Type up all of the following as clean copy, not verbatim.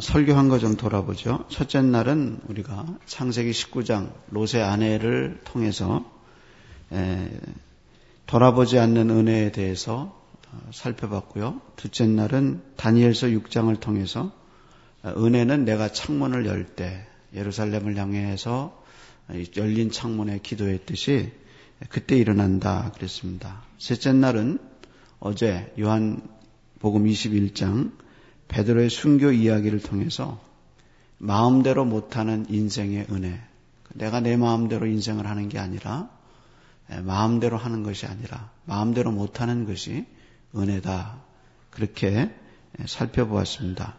설교한 거 좀 돌아보죠. 첫째 날은 우리가 창세기 19장 롯의 아내를 통해서 돌아보지 않는 은혜에 대해서 살펴봤고요. 둘째 날은 다니엘서 6장을 통해서 은혜는 내가 창문을 열 때 예루살렘을 향해서 열린 창문에 기도했듯이 그때 일어난다 그랬습니다. 셋째 날은 어제 요한복음 21장 베드로의 순교 이야기를 통해서 마음대로 못하는 인생의 은혜, 내가 내 마음대로 인생을 하는 게 아니라 마음대로 하는 것이 아니라 마음대로 못하는 것이 은혜다 그렇게 살펴보았습니다.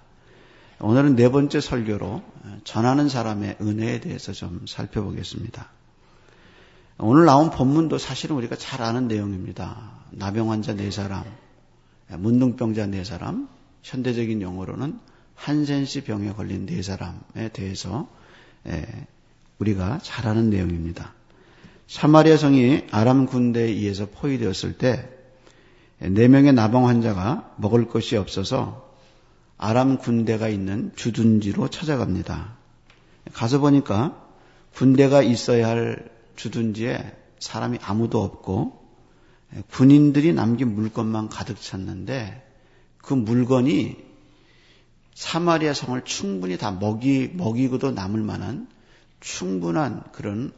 오늘은 네 번째 설교로 전하는 사람의 은혜에 대해서 좀 살펴보겠습니다. 오늘 나온 본문도 사실은 우리가 잘 아는 내용입니다. 나병 환자 4사람, 문둥병자 4사람, 현대적인 용어로는 한센시 병에 걸린 4사람에 대해서 우리가 잘 아는 내용입니다. 사마리아 성이 아람 군대에 의해서 포위되었을 때 4명의 나병 환자가 먹을 것이 없어서 아람 군대가 있는 주둔지로 찾아갑니다. 가서 보니까 군대가 있어야 할 주둔지에 사람이 아무도 없고 군인들이 남긴 물건만 가득 찼는데 그 물건이 사마리아 성을 충분히 다 먹이고도 남을 만한 충분한 그런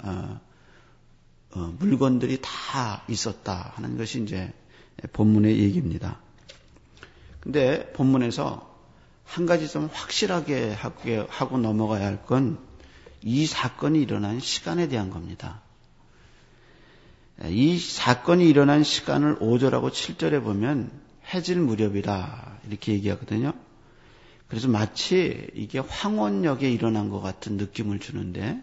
물건들이 다 있었다 하는 것이 이제 본문의 얘기입니다. 근데 본문에서 한 가지 좀 확실하게 하고 넘어가야 할 건 이 사건이 일어난 시간에 대한 겁니다. 이 사건이 일어난 시간을 5절하고 7절에 보면 해질 무렵이라 이렇게 얘기하거든요. 그래서 마치 이게 황혼역에 일어난 것 같은 느낌을 주는데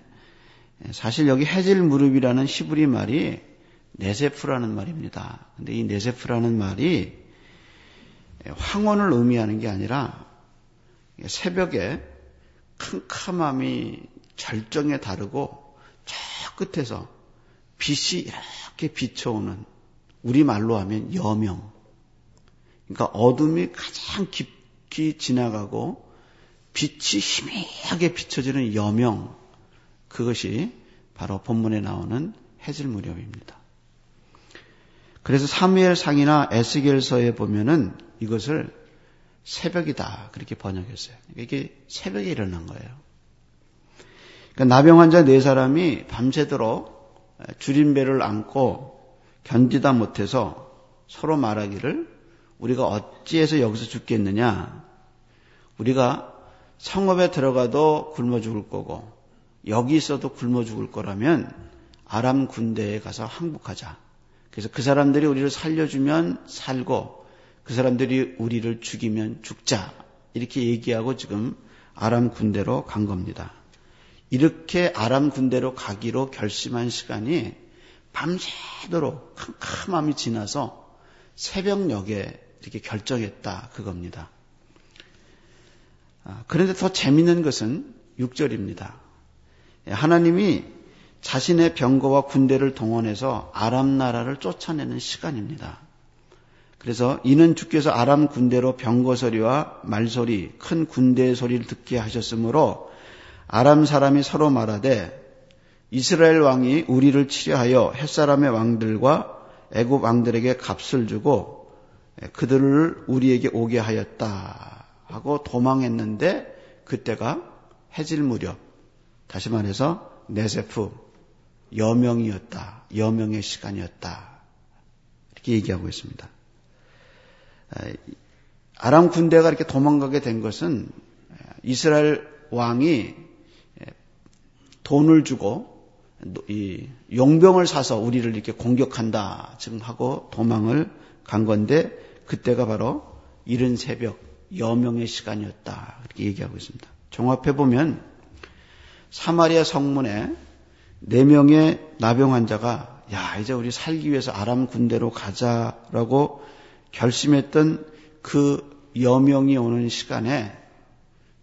사실 여기 해질 무렵이라는 히브리 말이 네세프라는 말입니다. 근데 이 네세프라는 말이 황혼을 의미하는 게 아니라 새벽에 캄캄함이 절정에 다르고 저 끝에서 빛이 이렇게 비춰오는, 우리말로 하면 여명, 그러니까 어둠이 가장 깊이 지나가고 빛이 희미하게 비춰지는 여명, 그것이 바로 본문에 나오는 해질 무렵입니다. 그래서 사무엘상이나 에스겔서에 보면은 이것을 새벽이다 그렇게 번역했어요. 이게 새벽에 일어난 거예요. 그러니까 나병 환자 4사람이 밤새도록 주린배를 안고 견디다 못해서 서로 말하기를 우리가 어찌해서 여기서 죽겠느냐, 우리가 성읍에 들어가도 굶어 죽을 거고 여기 있어도 굶어 죽을 거라면 아람 군대에 가서 항복하자. 그래서 그 사람들이 우리를 살려주면 살고 그 사람들이 우리를 죽이면 죽자 이렇게 얘기하고 지금 아람 군대로 간 겁니다. 이렇게 아람 군대로 가기로 결심한 시간이 밤새도록 캄캄함이 지나서 새벽녘에 이렇게 결정했다 그겁니다. 그런데 더 재밌는 것은 6절입니다. 하나님이 자신의 병거와 군대를 동원해서 아람 나라를 쫓아내는 시간입니다. 그래서 이는 주께서 아람 군대로 병거 소리와 말소리, 큰 군대의 소리를 듣게 하셨으므로 아람 사람이 서로 말하되 이스라엘 왕이 우리를 치려하여 햇사람의 왕들과 애굽 왕들에게 값을 주고 그들을 우리에게 오게 하였다 하고 도망했는데 그때가 해질 무렵, 다시 말해서 네세프, 여명이었다, 여명의 시간이었다 이렇게 얘기하고 있습니다. 아람 군대가 이렇게 도망가게 된 것은 이스라엘 왕이 돈을 주고 용병을 사서 우리를 이렇게 공격한다 지금 하고 도망을 간 건데 그때가 바로 이른 새벽 여명의 시간이었다 그렇게 얘기하고 있습니다. 종합해 보면 사마리아 성문에 4명의 나병 환자가 야 이제 우리 살기 위해서 아람 군대로 가자라고 결심했던 그 여명이 오는 시간에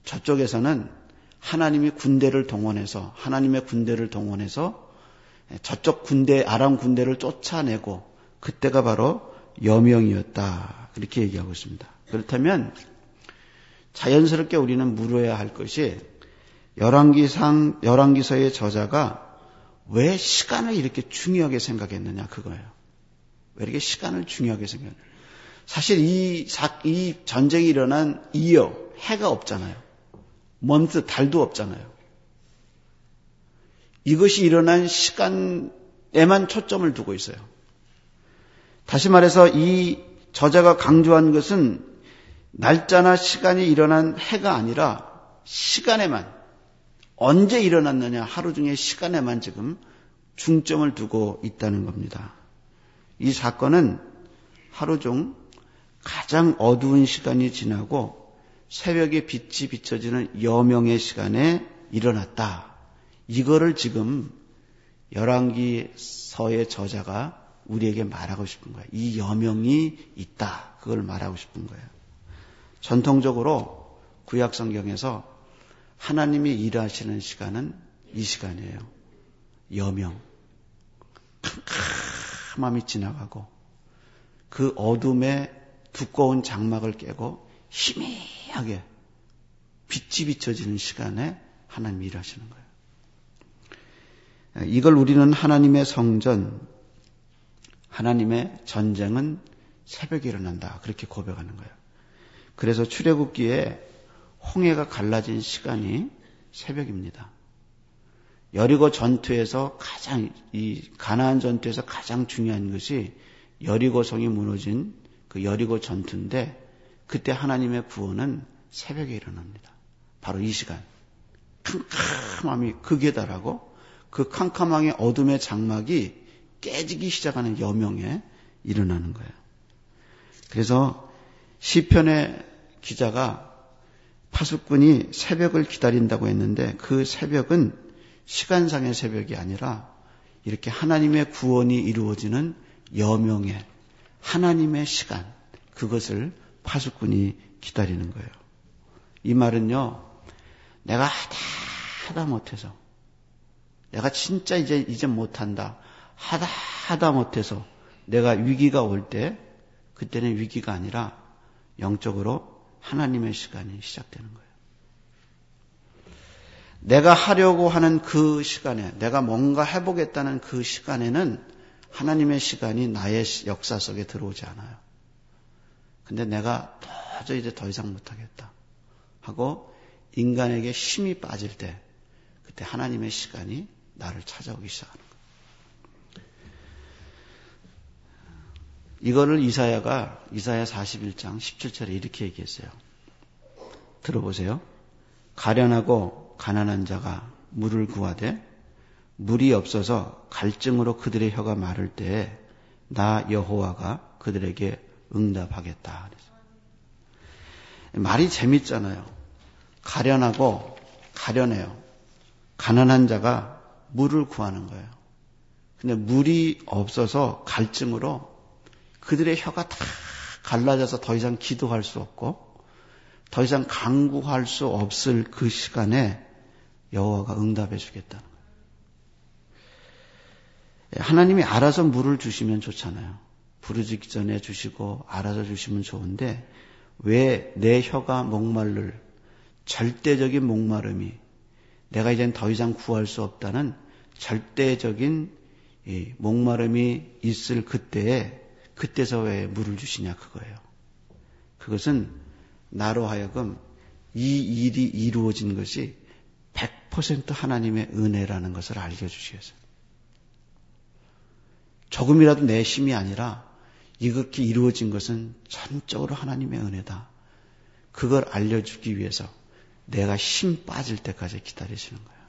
저쪽에서는 하나님이 군대를 동원해서, 하나님의 군대를 동원해서 저쪽 군대, 아람 군대를 쫓아내고 그때가 바로 여명이었다 그렇게 얘기하고 있습니다. 그렇다면 자연스럽게 우리는 물어야 할 것이 열왕기서의 저자가 왜 시간을 이렇게 중요하게 생각했느냐 그거예요. 왜 이렇게 시간을 중요하게 생각했느냐. 사실 이 전쟁이 일어난 이어 해가 없잖아요. 먼트 달도 없잖아요. 이것이 일어난 시간에만 초점을 두고 있어요. 다시 말해서 이 저자가 강조한 것은 날짜나 시간이 일어난 해가 아니라 시간에만, 언제 일어났느냐, 하루 중에 시간에만 지금 중점을 두고 있다는 겁니다. 이 사건은 하루 중 가장 어두운 시간이 지나고 새벽에 빛이 비춰지는 여명의 시간에 일어났다. 이거를 지금 열왕기서의 저자가 우리에게 말하고 싶은 거예요. 이 여명이 있다. 그걸 말하고 싶은 거예요. 전통적으로 구약 성경에서 하나님이 일하시는 시간은 이 시간이에요. 여명. 캄캄함이 지나가고 그 어둠의 두꺼운 장막을 깨고 희미하게 빛이 비춰지는 시간에 하나님이 일하시는 거예요. 이걸 우리는 하나님의 성전, 하나님의 전쟁은 새벽에 일어난다. 그렇게 고백하는 거예요. 그래서 출애굽기에 홍해가 갈라진 시간이 새벽입니다. 여리고 전투에서 가장, 이 가나안 전투에서 가장 중요한 것이 여리고 성이 무너진 그 여리고 전투인데 그때 하나님의 구원은 새벽에 일어납니다. 바로 이 시간. 캄캄함이 극에 달하고 그 캄캄함의 어둠의 장막이 깨지기 시작하는 여명에 일어나는 거예요. 그래서 시편의 기자가 파수꾼이 새벽을 기다린다고 했는데 그 새벽은 시간상의 새벽이 아니라 이렇게 하나님의 구원이 이루어지는 여명의 하나님의 시간, 그것을 파수꾼이 기다리는 거예요. 이 말은요, 내가 하다 못해서, 내가 진짜 이제 못한다, 하다 못해서 내가 위기가 올 때 그때는 위기가 아니라 영적으로 하나님의 시간이 시작되는 거예요. 내가 하려고 하는 그 시간에, 내가 뭔가 해보겠다는 그 시간에는 하나님의 시간이 나의 역사 속에 들어오지 않아요. 근데 내가 도저히 이제 더 이상 못하겠다 하고 인간에게 힘이 빠질 때 그때 하나님의 시간이 나를 찾아오기 시작하는 거예요. 이거를 이사야 41장 17절에 이렇게 얘기했어요. 들어보세요. 가련하고 가난한 자가 물을 구하되 물이 없어서 갈증으로 그들의 혀가 마를 때에 나 여호와가 그들에게 응답하겠다. 말이 재밌잖아요. 가련해요. 가난한 자가 물을 구하는 거예요. 근데 물이 없어서 갈증으로 그들의 혀가 다 갈라져서 더 이상 기도할 수 없고 더 이상 간구할 수 없을 그 시간에 여호와가 응답해 주겠다는 거예요. 하나님이 알아서 물을 주시면 좋잖아요. 부르짖기 전에 주시고 알아서 주시면 좋은데 왜 내 혀가 목마를, 절대적인 목마름이, 내가 이젠 더 이상 구할 수 없다는 절대적인 이 목마름이 있을 그때에 그때서 왜 물을 주시냐 그거예요. 그것은 나로 하여금 이 일이 이루어진 것이 100% 하나님의 은혜라는 것을 알려주시기 위해서. 조금이라도 내 힘이 아니라 이것이 이루어진 것은 전적으로 하나님의 은혜다. 그걸 알려주기 위해서 내가 힘 빠질 때까지 기다리시는 거예요.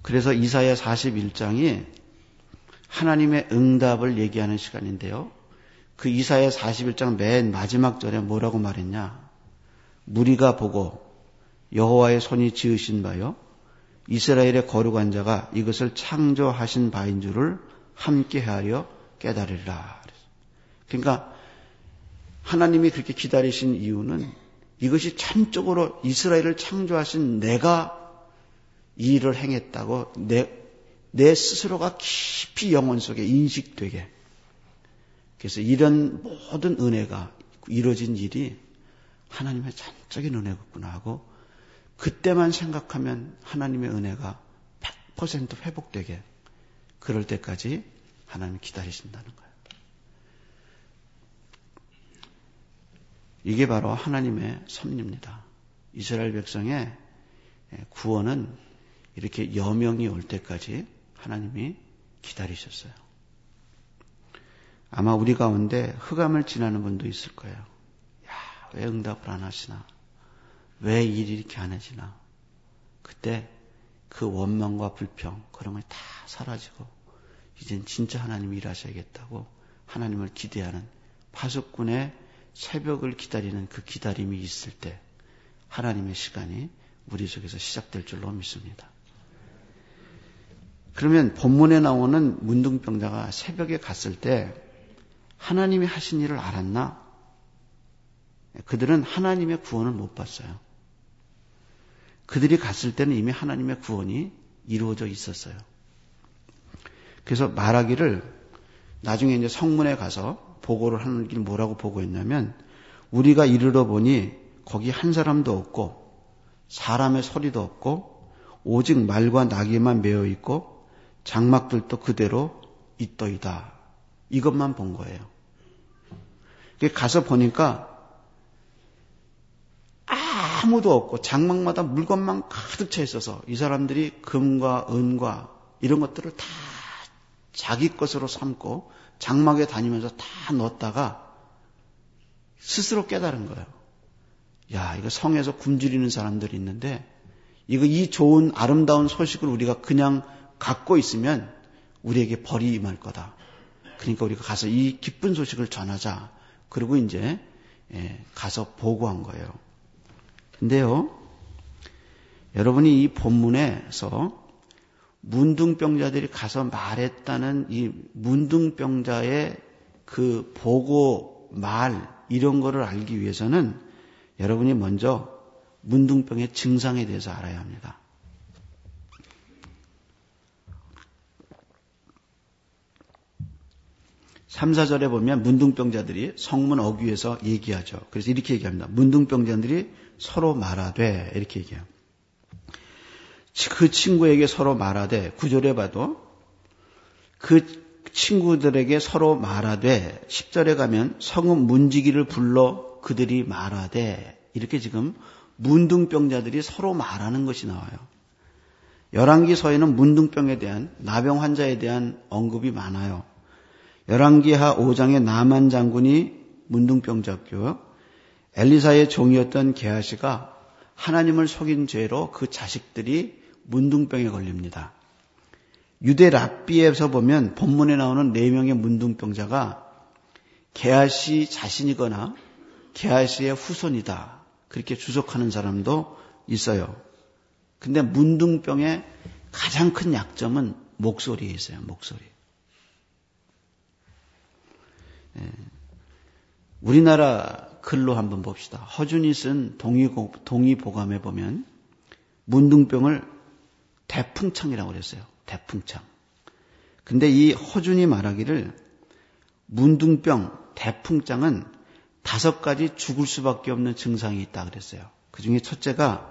그래서 이사야 41장이 하나님의 응답을 얘기하는 시간인데요. 그 이사야 41장 맨 마지막 절에 뭐라고 말했냐. 무리가 보고 여호와의 손이 지으신 바요, 이스라엘의 거룩한 자가 이것을 창조하신 바인 줄을 함께하여 깨달으리라. 그러니까 하나님이 그렇게 기다리신 이유는 이것이 전적으로 이스라엘을 창조하신 내가 이 일을 행했다고 내 스스로가 깊이 영혼 속에 인식되게. 그래서 이런 모든 은혜가 이루어진 일이 하나님의 전적인 은혜였구나 하고 그때만 생각하면 하나님의 은혜가 100% 회복되게 그럴 때까지 하나님이 기다리신다는 거예요. 이게 바로 하나님의 섭리입니다. 이스라엘 백성의 구원은 이렇게 여명이 올 때까지 하나님이 기다리셨어요. 아마 우리 가운데 흑암을 지나는 분도 있을 거예요. 야, 왜 응답을 안 하시나? 왜 일이 이렇게 안 해지나? 그때 그 원망과 불평 그런 걸 다 사라지고 이젠 진짜 하나님이 일하셔야겠다고 하나님을 기대하는 파수꾼의 새벽을 기다리는 그 기다림이 있을 때 하나님의 시간이 우리 속에서 시작될 줄로 믿습니다. 그러면 본문에 나오는 문둥병자가 새벽에 갔을 때 하나님이 하신 일을 알았나? 그들은 하나님의 구원을 못 봤어요. 그들이 갔을 때는 이미 하나님의 구원이 이루어져 있었어요. 그래서 말하기를 나중에 이제 성문에 가서 보고를 하는 길 뭐라고 보고했냐면 우리가 이르러 보니 거기 한 사람도 없고 사람의 소리도 없고 오직 말과 나귀만 메어 있고 장막들도 그대로 있더이다. 이것만 본 거예요. 가서 보니까 아무도 없고 장막마다 물건만 가득 차 있어서 이 사람들이 금과 은과 이런 것들을 다 자기 것으로 삼고 장막에 다니면서 다 넣었다가 스스로 깨달은 거예요. 야, 이거 성에서 굶주리는 사람들이 있는데 이거 이 좋은 아름다운 소식을 우리가 그냥 갖고 있으면 우리에게 벌이 임할 거다. 그러니까 우리가 가서 이 기쁜 소식을 전하자. 그리고 이제 가서 보고한 거예요. 근데요, 여러분이 이 본문에서 문둥병자들이 가서 말했다는 이 문둥병자의 그 보고 말 이런 거를 알기 위해서는 여러분이 먼저 문둥병의 증상에 대해서 알아야 합니다. 삼사절에 보면 문둥병자들이 성문 어귀에서 얘기하죠. 그래서 이렇게 얘기합니다. 문둥병자들이 서로 말하되 이렇게 얘기해요. 그 친구에게 서로 말하되 9절에 봐도 그 친구들에게 서로 말하되 10절에 가면 성읍 문지기를 불러 그들이 말하되 이렇게 지금 문둥병자들이 서로 말하는 것이 나와요. 열왕기서에는 문둥병에 대한 나병 환자에 대한 언급이 많아요. 열왕기하 5장의 나만 장군이 문둥병 잡고요. 엘리사의 종이었던 게하시가 하나님을 속인 죄로 그 자식들이 문둥병에 걸립니다. 유대 랍비에서 보면 본문에 나오는 4명의 문둥병자가 게하시 자신이거나 게하시의 후손이다. 그렇게 주석하는 사람도 있어요. 근데 문둥병의 가장 큰 약점은 목소리에 있어요. 목소리. 우리나라 글로 한번 봅시다. 허준이 쓴 동의보감에 보면 문둥병을 대풍창이라고 그랬어요. 대풍창. 근데 이 허준이 말하기를 문둥병, 대풍창은 5가지 죽을 수밖에 없는 증상이 있다 그랬어요. 그 중에 첫째가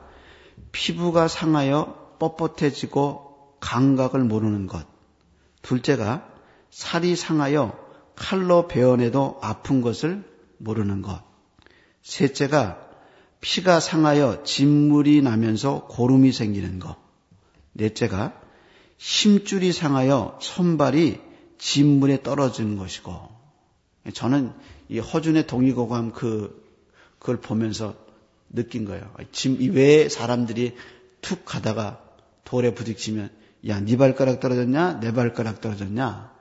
피부가 상하여 뻣뻣해지고 감각을 모르는 것. 둘째가 살이 상하여 칼로 베어내도 아픈 것을 모르는 것. 셋째가 피가 상하여 진물이 나면서 고름이 생기는 것. 넷째가 심줄이 상하여 손발이 진물에 떨어지는 것이고. 저는 이 허준의 동의고감 그걸 보면서 느낀 거예요. 왜 사람들이 툭 가다가 돌에 부딪히면 야, 네 발가락 떨어졌냐? 내 발가락 떨어졌냐?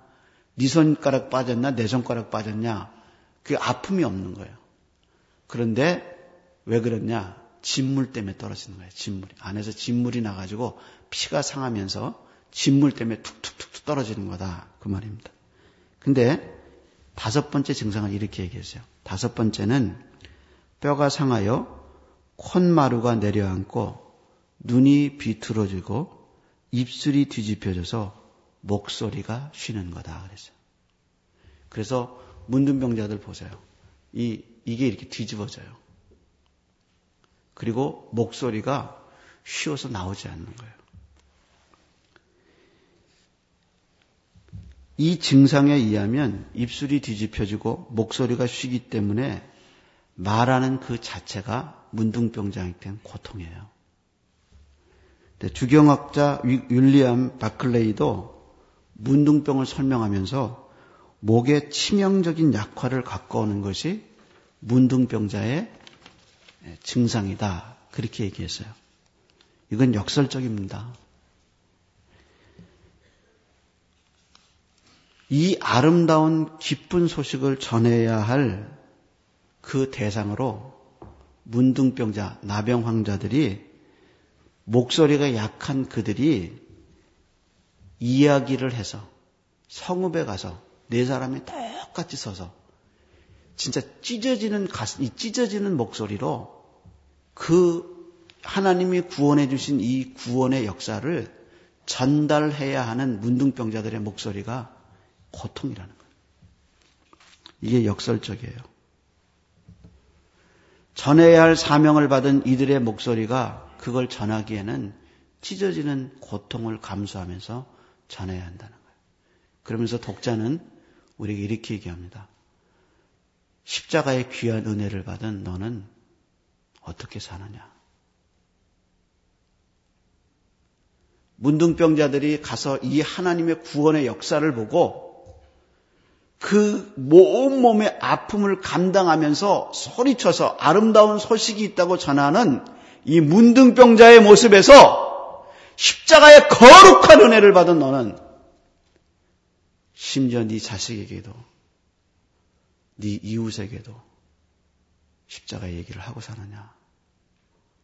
네 손가락 빠졌냐? 내 손가락 빠졌냐? 그 아픔이 없는 거예요. 그런데 왜 그러냐? 진물 때문에 떨어지는 거예요. 진물. 안에서 진물이 나가지고 피가 상하면서 진물 때문에 툭툭툭 떨어지는 거다. 그 말입니다. 근데 5번째 증상을 이렇게 얘기했어요. 5번째는 뼈가 상하여 콧마루가 내려앉고 눈이 비틀어지고 입술이 뒤집혀져서 목소리가 쉬는 거다 그랬어요. 그래서 문둥병자들 보세요. 이 이게 이렇게 뒤집어져요. 그리고 목소리가 쉬워서 나오지 않는 거예요. 이 증상에 의하면 입술이 뒤집혀지고 목소리가 쉬기 때문에 말하는 그 자체가 문둥병장이 된 고통이에요. 주경학자 윌리엄 바클레이도 문둥병을 설명하면서 목의 치명적인 약화를 갖고 오는 것이 문둥병자의 증상이다. 그렇게 얘기했어요. 이건 역설적입니다. 이 아름다운 기쁜 소식을 전해야 할 그 대상으로 문둥병자, 나병 환자들이 목소리가 약한 그들이 이야기를 해서 성읍에 가서 네 사람이 똑같이 서서 진짜 찢어지는 가슴, 이 찢어지는 목소리로 그 하나님이 구원해 주신 이 구원의 역사를 전달해야 하는 문둥병자들의 목소리가 고통이라는 거예요. 이게 역설적이에요. 전해야 할 사명을 받은 이들의 목소리가 그걸 전하기에는 찢어지는 고통을 감수하면서 전해야 한다는 거예요. 그러면서 독자는 우리에게 이렇게 얘기합니다. 십자가의 귀한 은혜를 받은 너는 어떻게 사느냐? 문둥병자들이 가서 이 하나님의 구원의 역사를 보고 그 온몸의 아픔을 감당하면서 소리쳐서 아름다운 소식이 있다고 전하는 이 문둥병자의 모습에서 십자가의 거룩한 은혜를 받은 너는 심지어 네 자식에게도 네 이웃에게도 십자가 얘기를 하고 사느냐,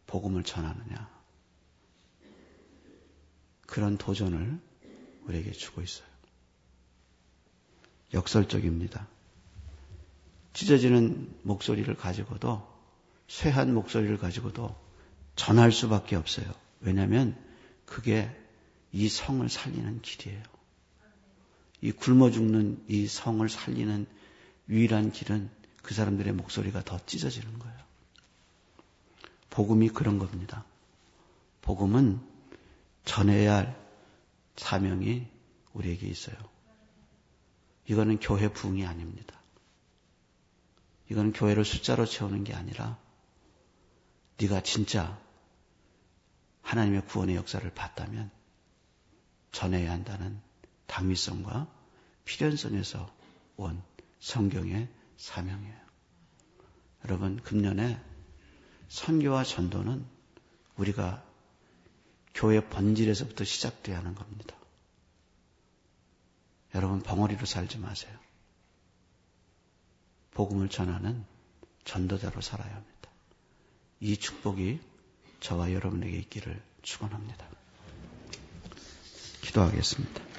복음을 전하느냐, 그런 도전을 우리에게 주고 있어요. 역설적입니다. 찢어지는 목소리를 가지고도, 쇠한 목소리를 가지고도 전할 수밖에 없어요. 왜냐하면 그게 이 성을 살리는 길이에요. 이 굶어 죽는 이 성을 살리는 유일한 길은 그 사람들의 목소리가 더 찢어지는 거예요. 복음이 그런 겁니다. 복음은 전해야 할 사명이 우리에게 있어요. 이거는 교회 부흥이 아닙니다. 이거는 교회를 숫자로 채우는 게 아니라 네가 진짜 하나님의 구원의 역사를 봤다면 전해야 한다는 당위성과 필연성에서 온 성경의 사명이에요. 여러분, 금년에 선교와 전도는 우리가 교회 본질에서부터 시작돼야 하는 겁니다. 여러분, 벙어리로 살지 마세요. 복음을 전하는 전도자로 살아야 합니다. 이 축복이 저와 여러분에게 있기를 축원합니다. 기도하겠습니다.